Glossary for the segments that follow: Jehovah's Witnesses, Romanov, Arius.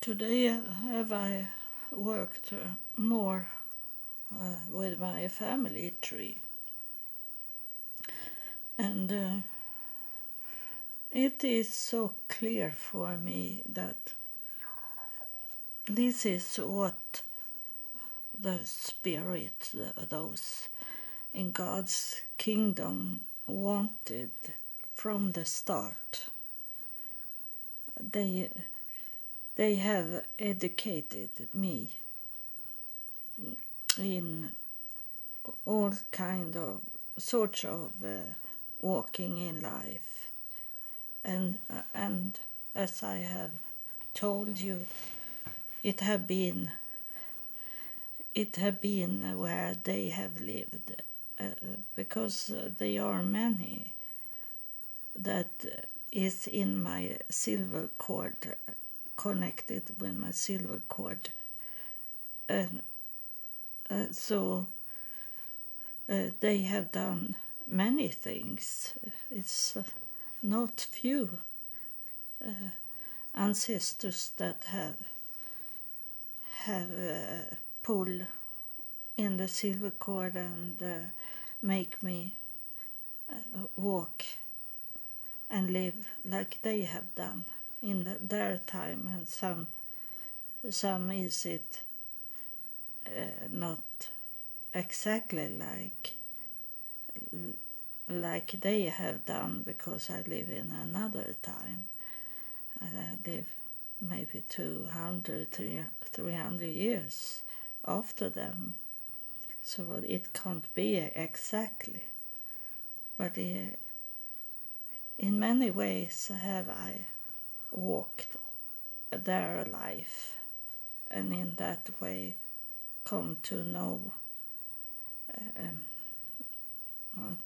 Today have I worked more with my family tree, and it is so clear for me that this is what the spirit, those in God's kingdom, wanted from the start. They have educated me in all sorts of walking in life, and as I have told you, it have been where they have lived, because they are many. That is in my silver cord, connected with my silver cord, and so they have done many things. It's not few ancestors that have pulled in the silver cord and make me walk and live like they have done in their time, and some is it not exactly like they have done, because I live in another time. I live maybe 200 to 300 years after them, so it can't be exactly, but in many ways have I walked their life, and in that way come to know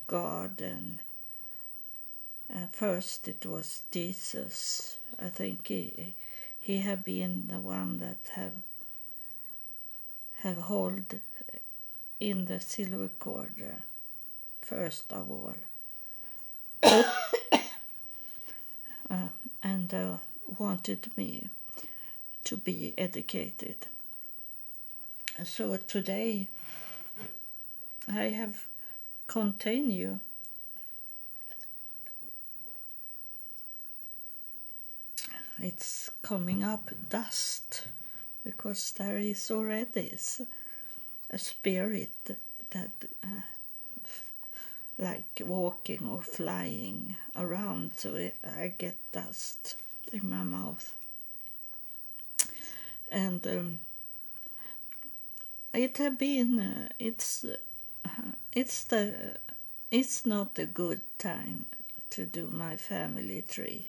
God. And first it was Jesus. I think he had been the one that have hold in the silver cord first of all. And wanted me to be educated. So today I have continued . It's coming up dust, because there is already a spirit that like walking or flying around, so I get dust in my mouth. And it's not a good time to do my family tree,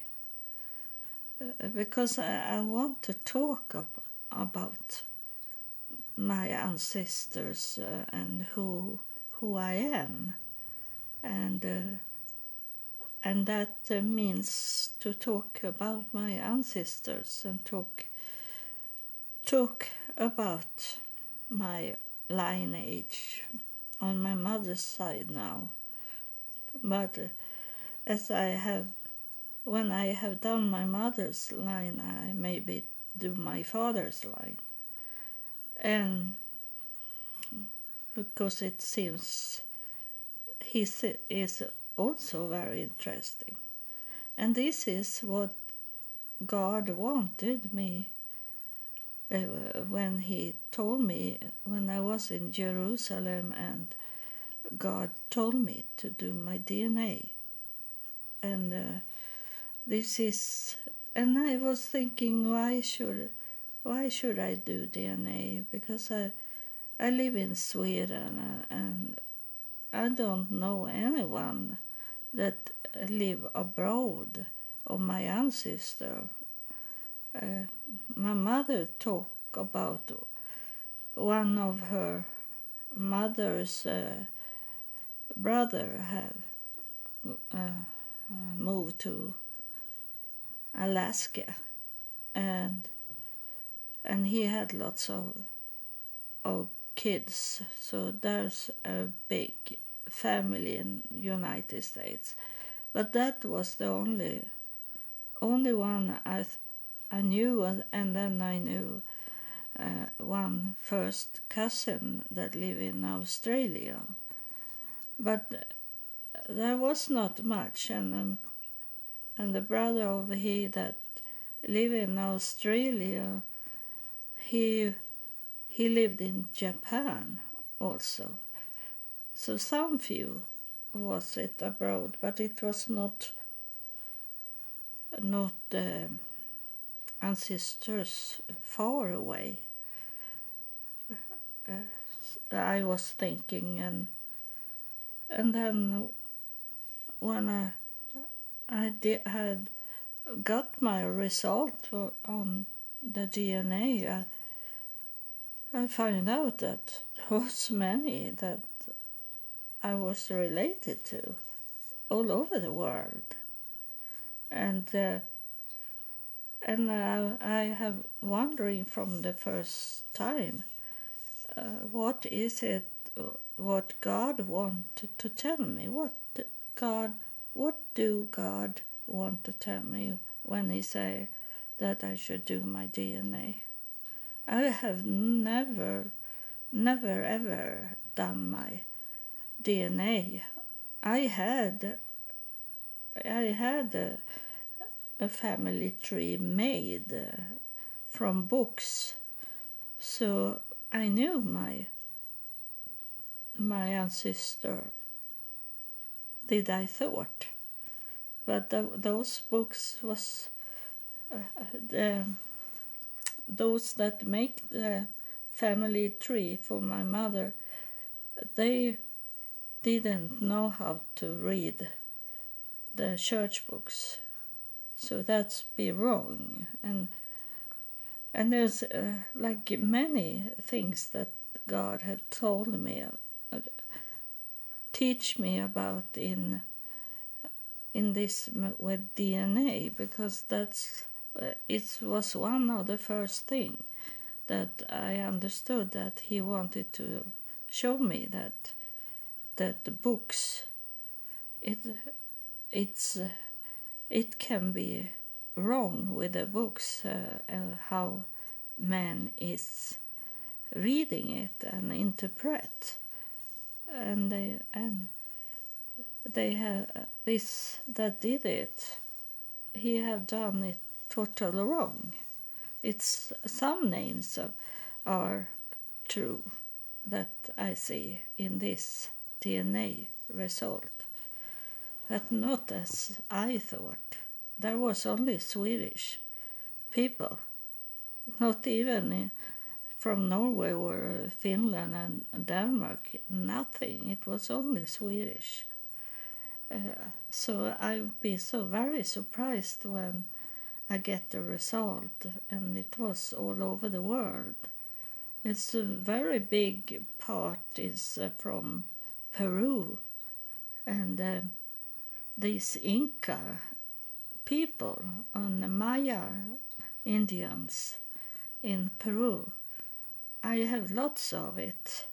because I want to talk about my ancestors and who I am. And that means to talk about my ancestors and talk about my lineage on my mother's side now. But when I have done my mother's line, I maybe do my father's line, and because it seems he is also very interesting. And this is what God wanted me when he told me, when I was in Jerusalem, and God told me to do my DNA. And and I was thinking, why should I do DNA? Because I live in Sweden, and I don't know anyone that live abroad or my ancestor. My mother talked about one of her mother's brother have moved to Alaska, and he had lots of kids, so there's a big family in United States, but that was the only one I knew, and then I knew one first cousin that live in Australia. But there was not much, and the brother of he that live in Australia, he lived in Japan also. So some few was it abroad, but it was not ancestors far away. I was thinking, and then when I had got my result on the DNA, I found out that there was many that I was related to all over the world, and I have wondering from the first time, what is it? What God wanted to tell me? What do God want to tell me when He say that I should do my DNA? I have never ever done my DNA. I had a family tree made from books, so I knew my ancestor. Did I thought, but those books was those that make the family tree for my mother. They didn't know how to read the church books, so that's be wrong. And there's like many things that God had told me, teach me about in this with DNA, because that's it was one of the first thing that I understood that He wanted to show me that the books, it can be wrong with the books, how man is reading it and interpret, and they have this that did it. He have done it totally wrong. It's some names are true that I see in this DNA result, but not as I thought. There was only Swedish people, not even from Norway or Finland and Denmark, nothing. It was only Swedish. So I've been so very surprised when I get the result, and it was all over the world. It's a very big part is from Peru, and these Inca people and the Maya Indians in Peru. I have lots of it,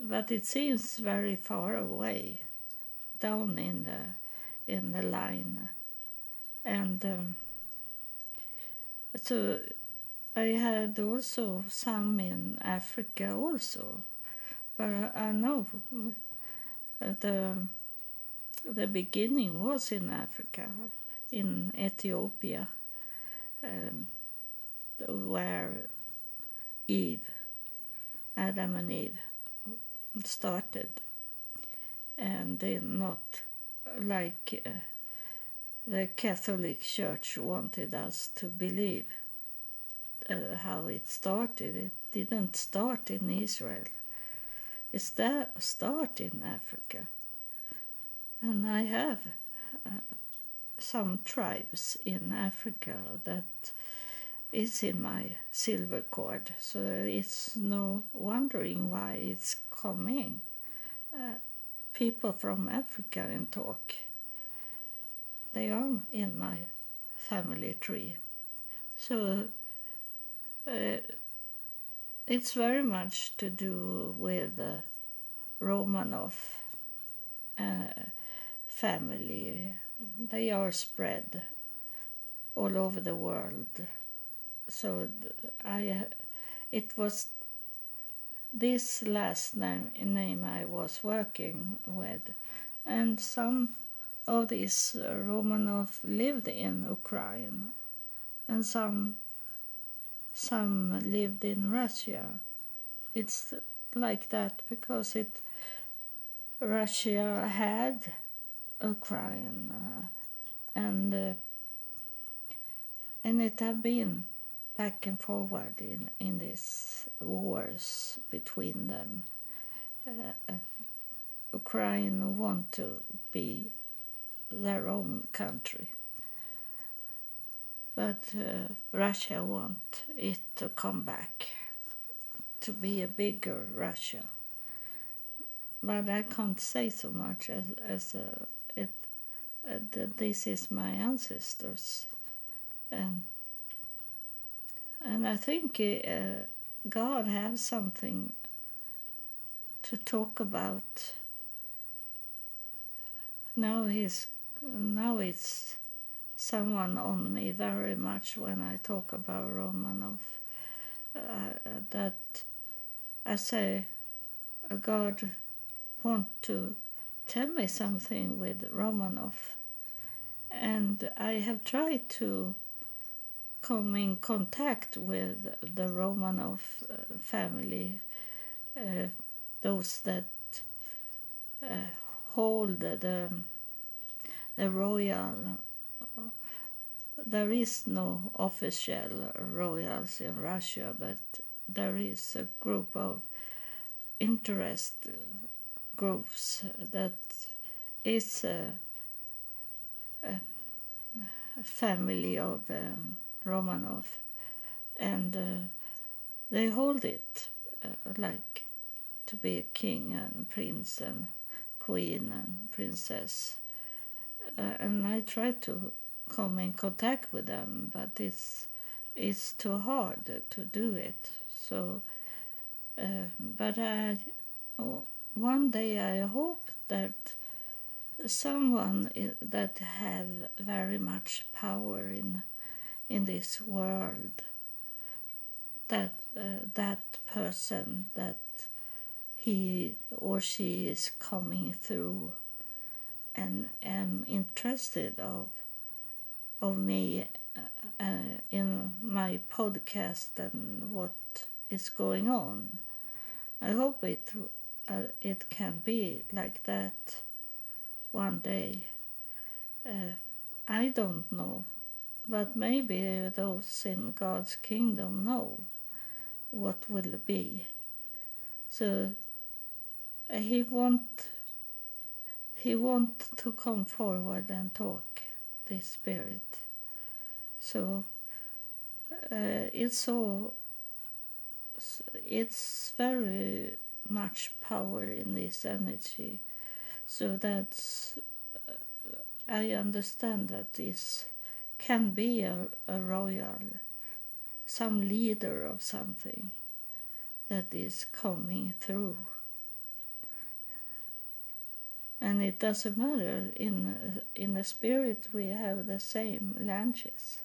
but it seems very far away, down in the line, and so I had also some in Africa also, but I know the beginning was in Africa, in Ethiopia, where Adam and Eve started, and they're not like the Catholic Church wanted us to believe how it started. It didn't start in Israel. It start in Africa, and I have some tribes in Africa that is in my silver cord, so it's no wondering why it's coming. People from Africa and talk. They are in my family tree, so it's very much to do with Romanov family. They are spread all over the world. So it was this last name I was working with, and some of these Romanov lived in Ukraine, and some lived in Russia. It's like that because Russia had Ukraine, and it had been back and forward in these wars between them. Ukraine want to be their own country, but Russia want it to come back to be a bigger Russia. But I can't say so much this is my ancestors, and I think God has something to talk about. Now it's someone on me very much when I talk about Romanov, that I say, God want to tell me something with Romanov, and I have tried to come in contact with the Romanov family, those that hold the royal. There is no official royals in Russia, but there is a group of interest groups that is a family of Romanov, and they hold it like to be a king and prince and queen and princess, and I try to come in contact with them, but it's too hard to do it. So but one day I hope that someone that have very much power in this world, that person, that he or she is coming through and am interested of me in my podcast and what is going on. I hope it can be like that one day. I don't know, but maybe those in God's kingdom know what will be. So he want to come forward and talk, this spirit. So it's very much power in this energy, so that's I understand that this can be a royal, some leader of something that is coming through, and it doesn't matter. In the spirit we have the same languages.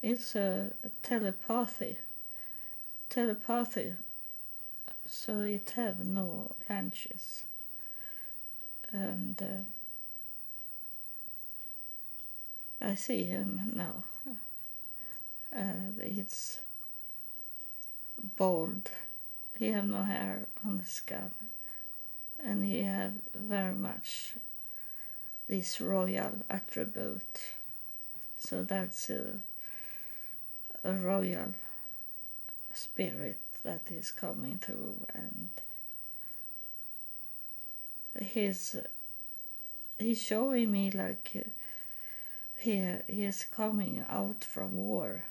It's a telepathy, so it have no languages. And I see him now. It's bald. He have no hair on the scalp, and he have very much this royal attribute. So that's a royal spirit that is coming through, and he's showing me like he is coming out from war.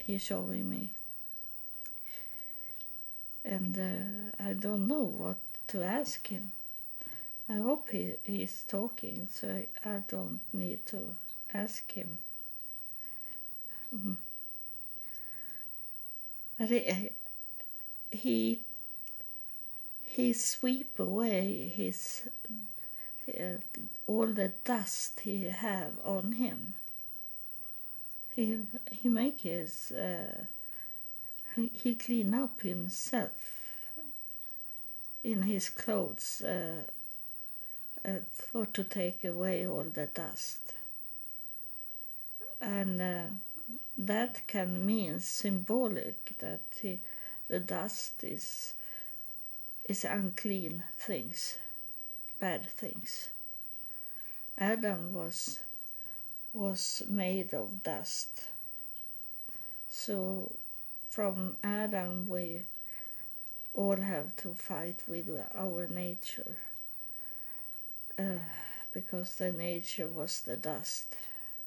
He's showing me, and I don't know what to ask him. I hope he is talking, so I don't need to ask him. He sweep away all the dust he have on him. He make his he clean up himself in his clothes for to take away all the dust, and that can mean symbolic that the dust is unclean things, bad things. Adam was made of dust, so from Adam we all have to fight with our nature, because the nature was the dust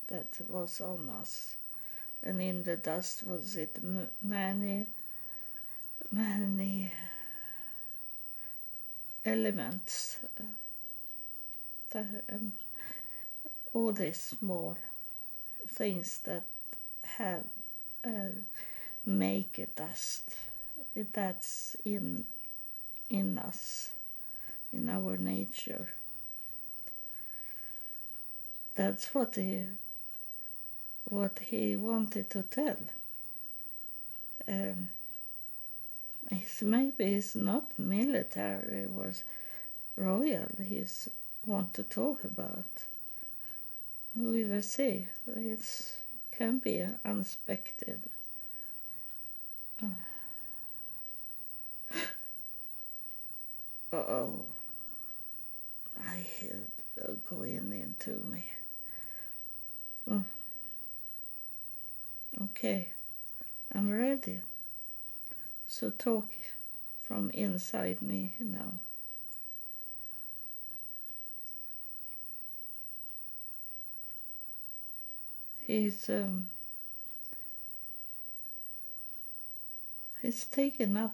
that was on us, and in the dust was it many elements, all these small things that have make a dust. That's in us, in our nature. That's what he wanted to tell. Maybe it's not military, it was royal. He's want to talk about. We will see. It can be unexpected. Oh, I hear it going into me. Oh. Okay, I'm ready. So talk from inside me now. He's taken up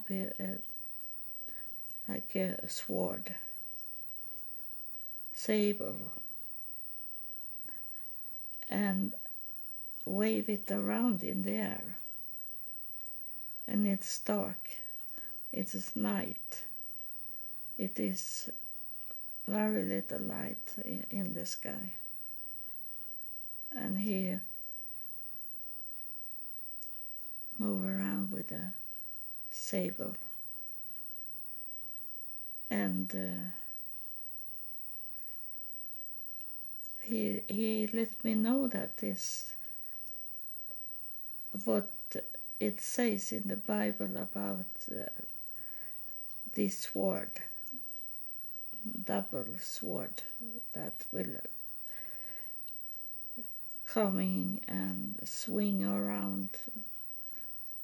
like a sword, sable, and wave it around in the air. And it's dark, it is night, it is very little light in the sky. And he move around with a sable, and he let me know that this what it says in the Bible about this sword, double sword that will coming and swing around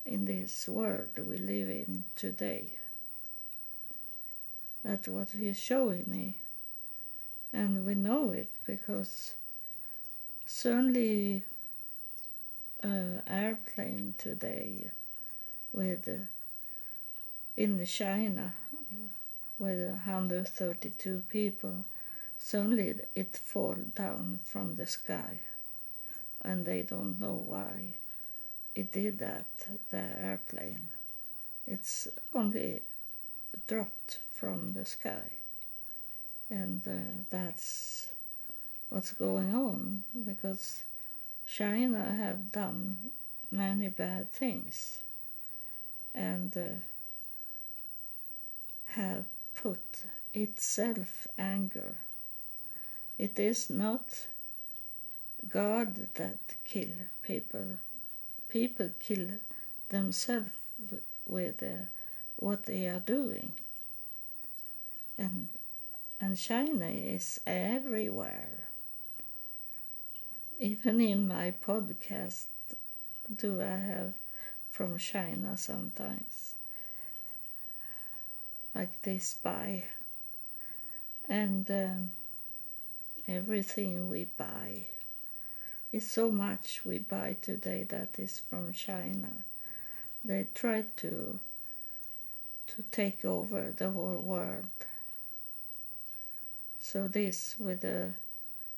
in this world we live in today. That's what he's showing me, and we know it because certainly airplane today with in China with 132 people, suddenly it fall down from the sky. And they don't know why it did that, the airplane. It's only dropped from the sky. And that's what's going on, because China have done many bad things and have put itself anger. It is not God that kill people. People kill themselves with what they are doing. And China is everywhere. Even in my podcast do I have from China sometimes. Like they spy. And everything we buy. It's so much we buy today that is from China. They try to take over the whole world. So this with the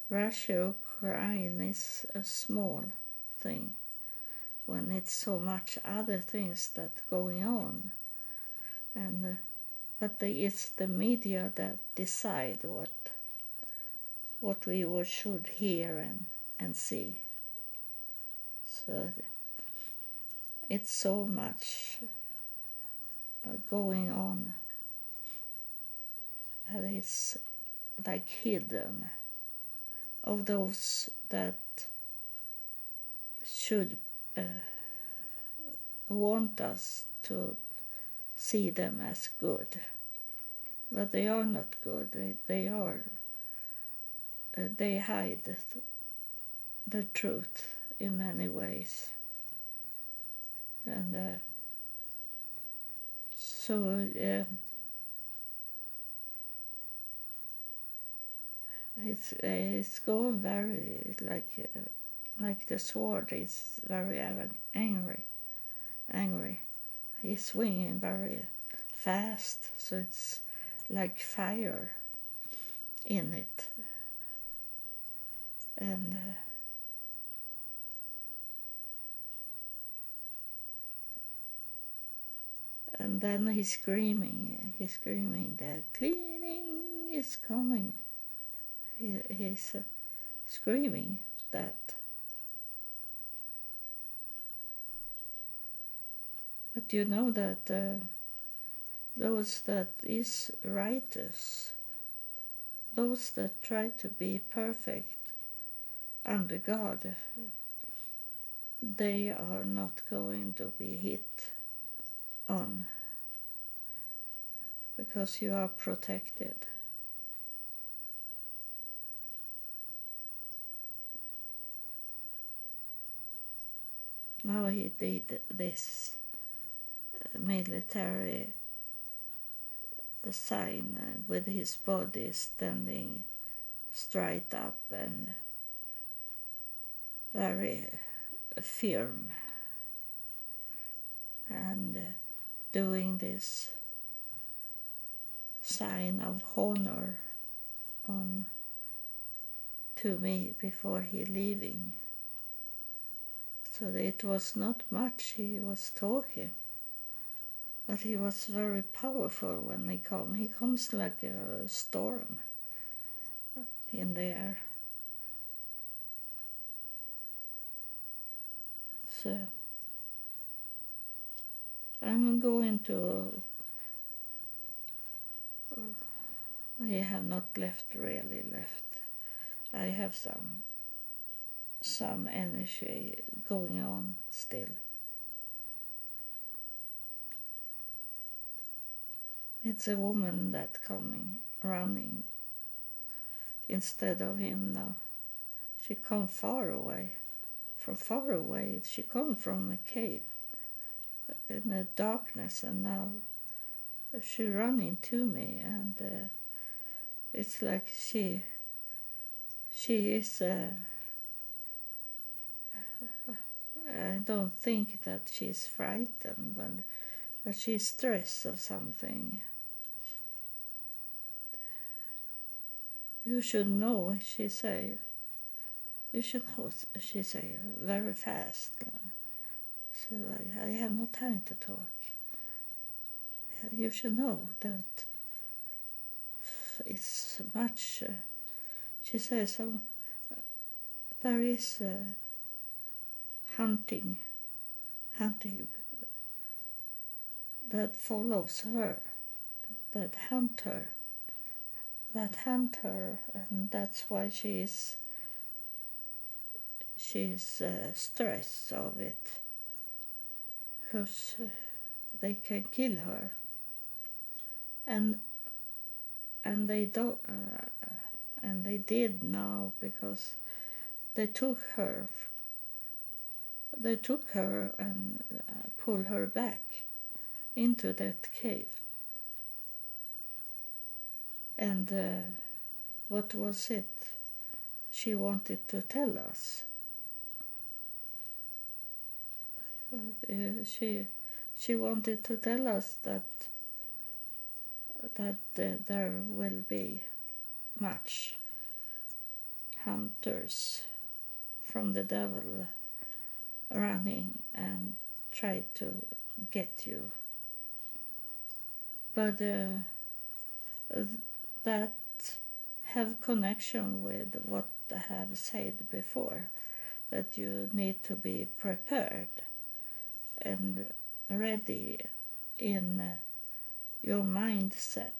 Russia, Ukraine is a small thing when it's so much other things that going on. And but it's the media that decide what we should hear and see. So it's so much going on that is like hidden of those that should want us to see them as good, but they are not good. They hide the truth in many ways, and it's going very like the sword is very angry. He's swinging very fast, so it's like fire in it, and then he's screaming the cleaning is coming. He's screaming that. But you know that those that is righteous, those that try to be perfect under God, they are not going to be hit on, because you are protected. Now he did this military sign with his body standing straight up and very firm, and doing this sign of honor on to me before he leaving. So it was not much he was talking, but he was very powerful when he comes. He comes like a storm in the air. So I'm going to... I have not really left. I have some energy going on still. It's a woman that coming, running, instead of him now. She come far away. From far away, she come from a cave, in the darkness, and now she running to me, and it's like she is, I don't think that she's frightened, but she's stressed or something. You should know, she say. You should know, she say, very fast. So I have no time to talk. You should know that it's much. She says, there is hunting that follows her, that hunt her, and that's why she is. She's stressed of it, because they can kill her, and they don't, and they did now, because they took her and pulled her back into that cave, and what was it she wanted to tell us? She wanted to tell us that there will be much hunters from the devil running and try to get you, but that have connection with what I have said before, that you need to be prepared and ready in your mindset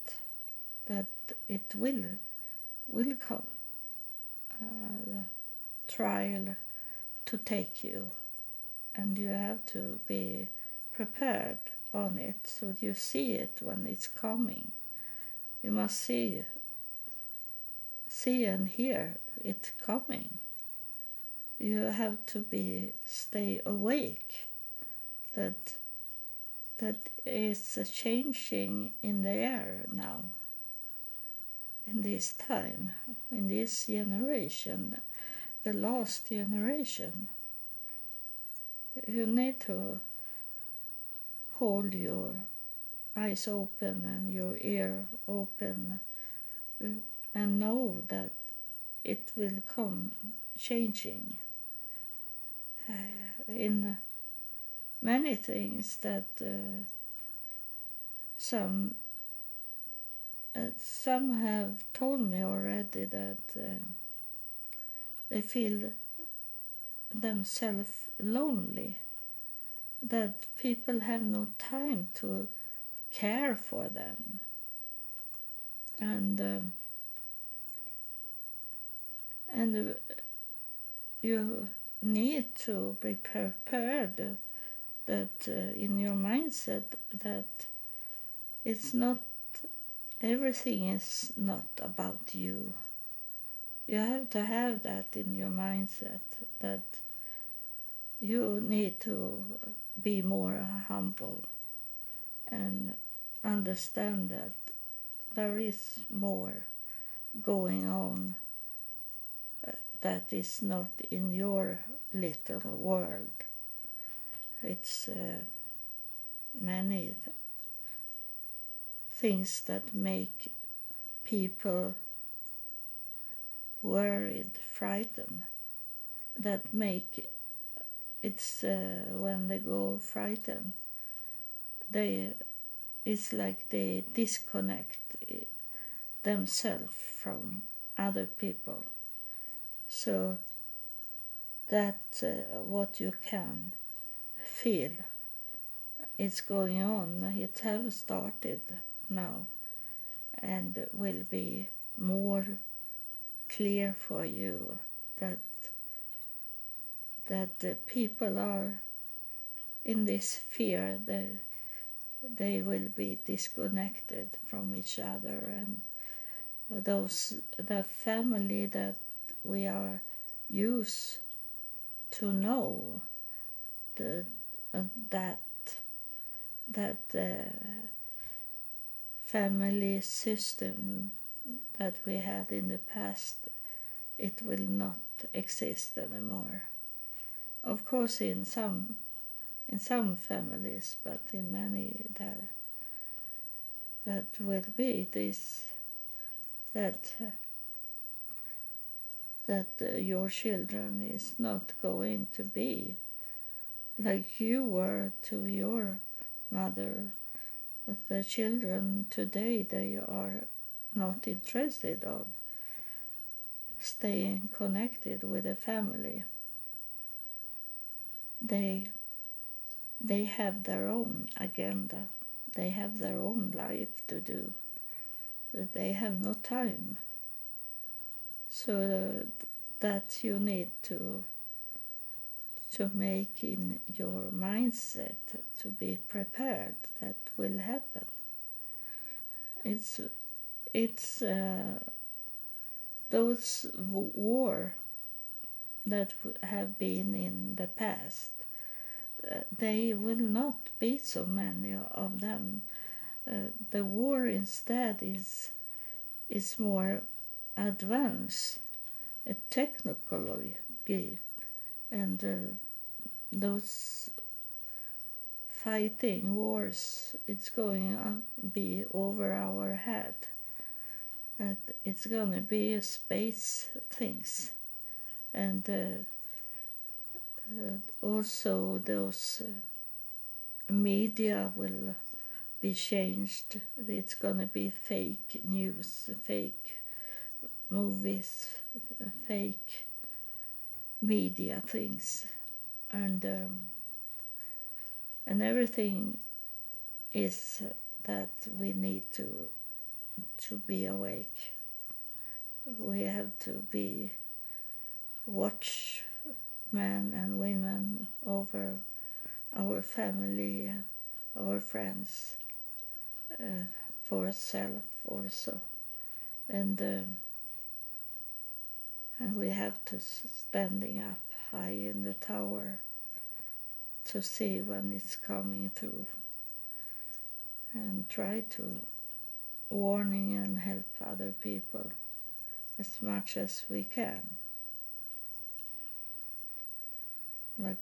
that it will come, the trial to take you, and you have to be prepared on it so you see it when it's coming. You must see and hear it coming. You have to stay awake. That is changing in the air now, in this time, in this generation, the last generation. You need to hold your eyes open and your ear open and know that it will come changing in many things that some have told me already that they feel themselves lonely, that people have no time to care for them, and you need to be prepared that in your mindset that it's not, everything is not about you. You have to have that in your mindset, that you need to be more humble and understand that there is more going on that is not in your little world. It's many things that make people worried, frightened, that make it's when they go frightened, it's like they disconnect themselves from other people. So that what you can feel is going on, it has started now and will be more clear for you that the people are in this fear, they will be disconnected from each other, and the family that we are used to know, that family system that we had in the past, it will not exist anymore. Of course, in some families, but in many that will be this, that your children is not going to be like you were to your mother. But the children today, they are not interested of staying connected with the family. They have their own agenda. They have their own life to do. They have no time. So that you need to make in your mindset, to be prepared that will happen. It's those war that have been in the past, they will not be so many of them. The war instead is more advanced, technology, and those fighting wars, it's going to be over our head. And it's going to be space things, and also those media will be changed. It's going to be fake news, fake movies, fake media things, and everything is that we need to be awake. We have to be watch men and women over our family, our friends, for ourselves also, and we have to standing up high in the tower to see when it's coming through, and try to warning and help other people as much as we can, like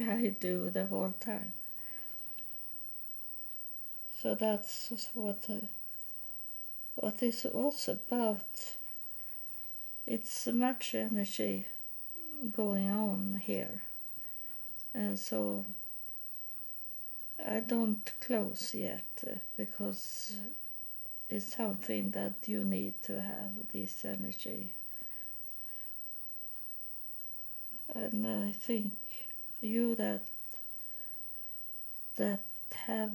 I do the whole time. So that's what it's also about. It's much energy going on here, and so I don't close yet, because it's something that you need to have this energy. And I think you that have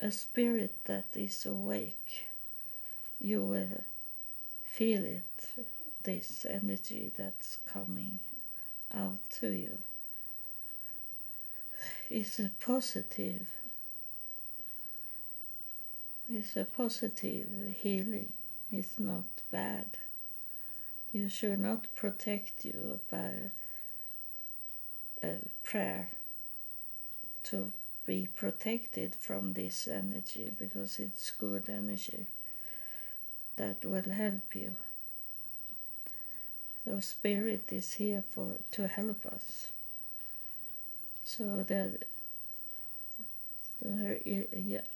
a spirit that is awake, you will feel it, this energy that's coming out to you. It's a positive healing. It's not bad. You should not protect you by a prayer to be protected from this energy, because it's good energy that will help you. The spirit is here to help us. So that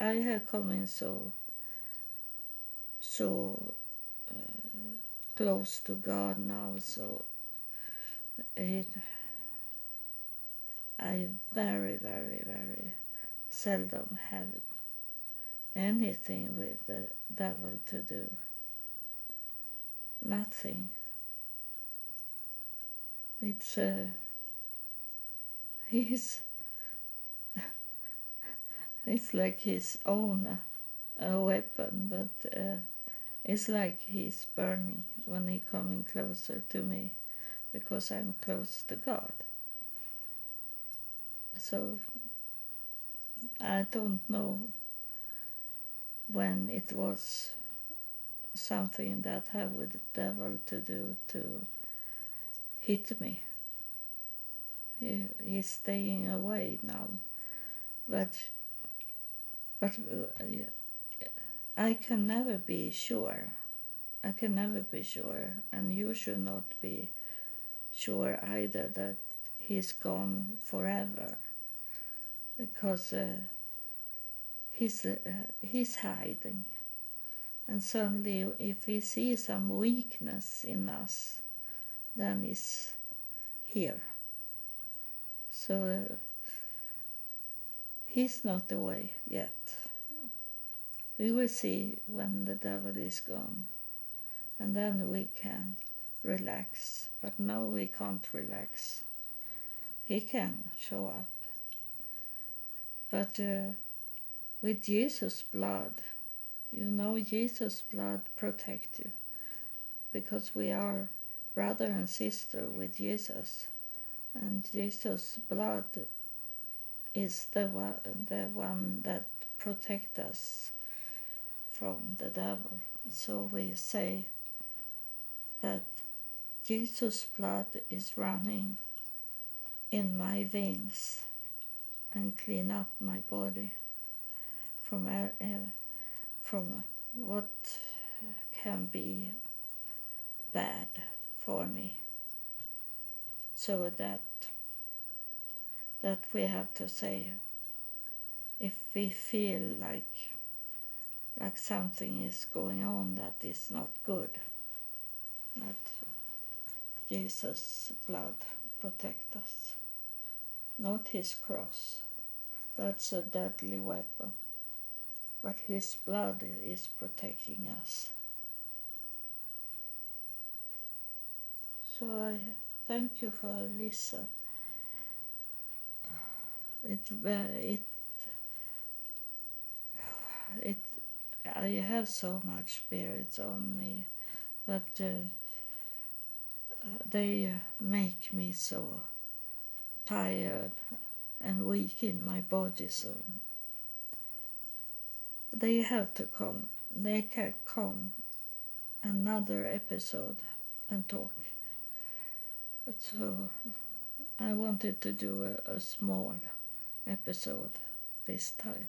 I have come in so close to God now, so I very, very, very seldom have anything with the devil to do. Nothing. It's he's. It's like his own weapon, but it's like he's burning when he's coming closer to me, because I'm close to God. So I don't know when it was something that had with the devil to do to hit me. He's staying away now, but I can never be sure. I can never be sure, and you should not be sure either that he's gone forever, because he's hiding. And suddenly, if he sees some weakness in us, then he's here. So he's not away yet. We will see when the devil is gone, and then we can relax. But now we can't relax. He can show up. But with Jesus' blood, Jesus' blood protects you, because we are brother and sister with Jesus, and Jesus' blood is the one that protects us from the devil. So we say that Jesus' blood is running in my veins and clean up my body from what can be bad for me. So that we have to say, if we feel like something is going on that is not good, that Jesus' blood protect us, not his cross. That's a deadly weapon, but his blood is protecting us. So I thank you for listening. I have so much spirits on me, but they make me so tired and weak in my body, so they have to come. They can come another episode and talk. So I wanted to do a small episode this time.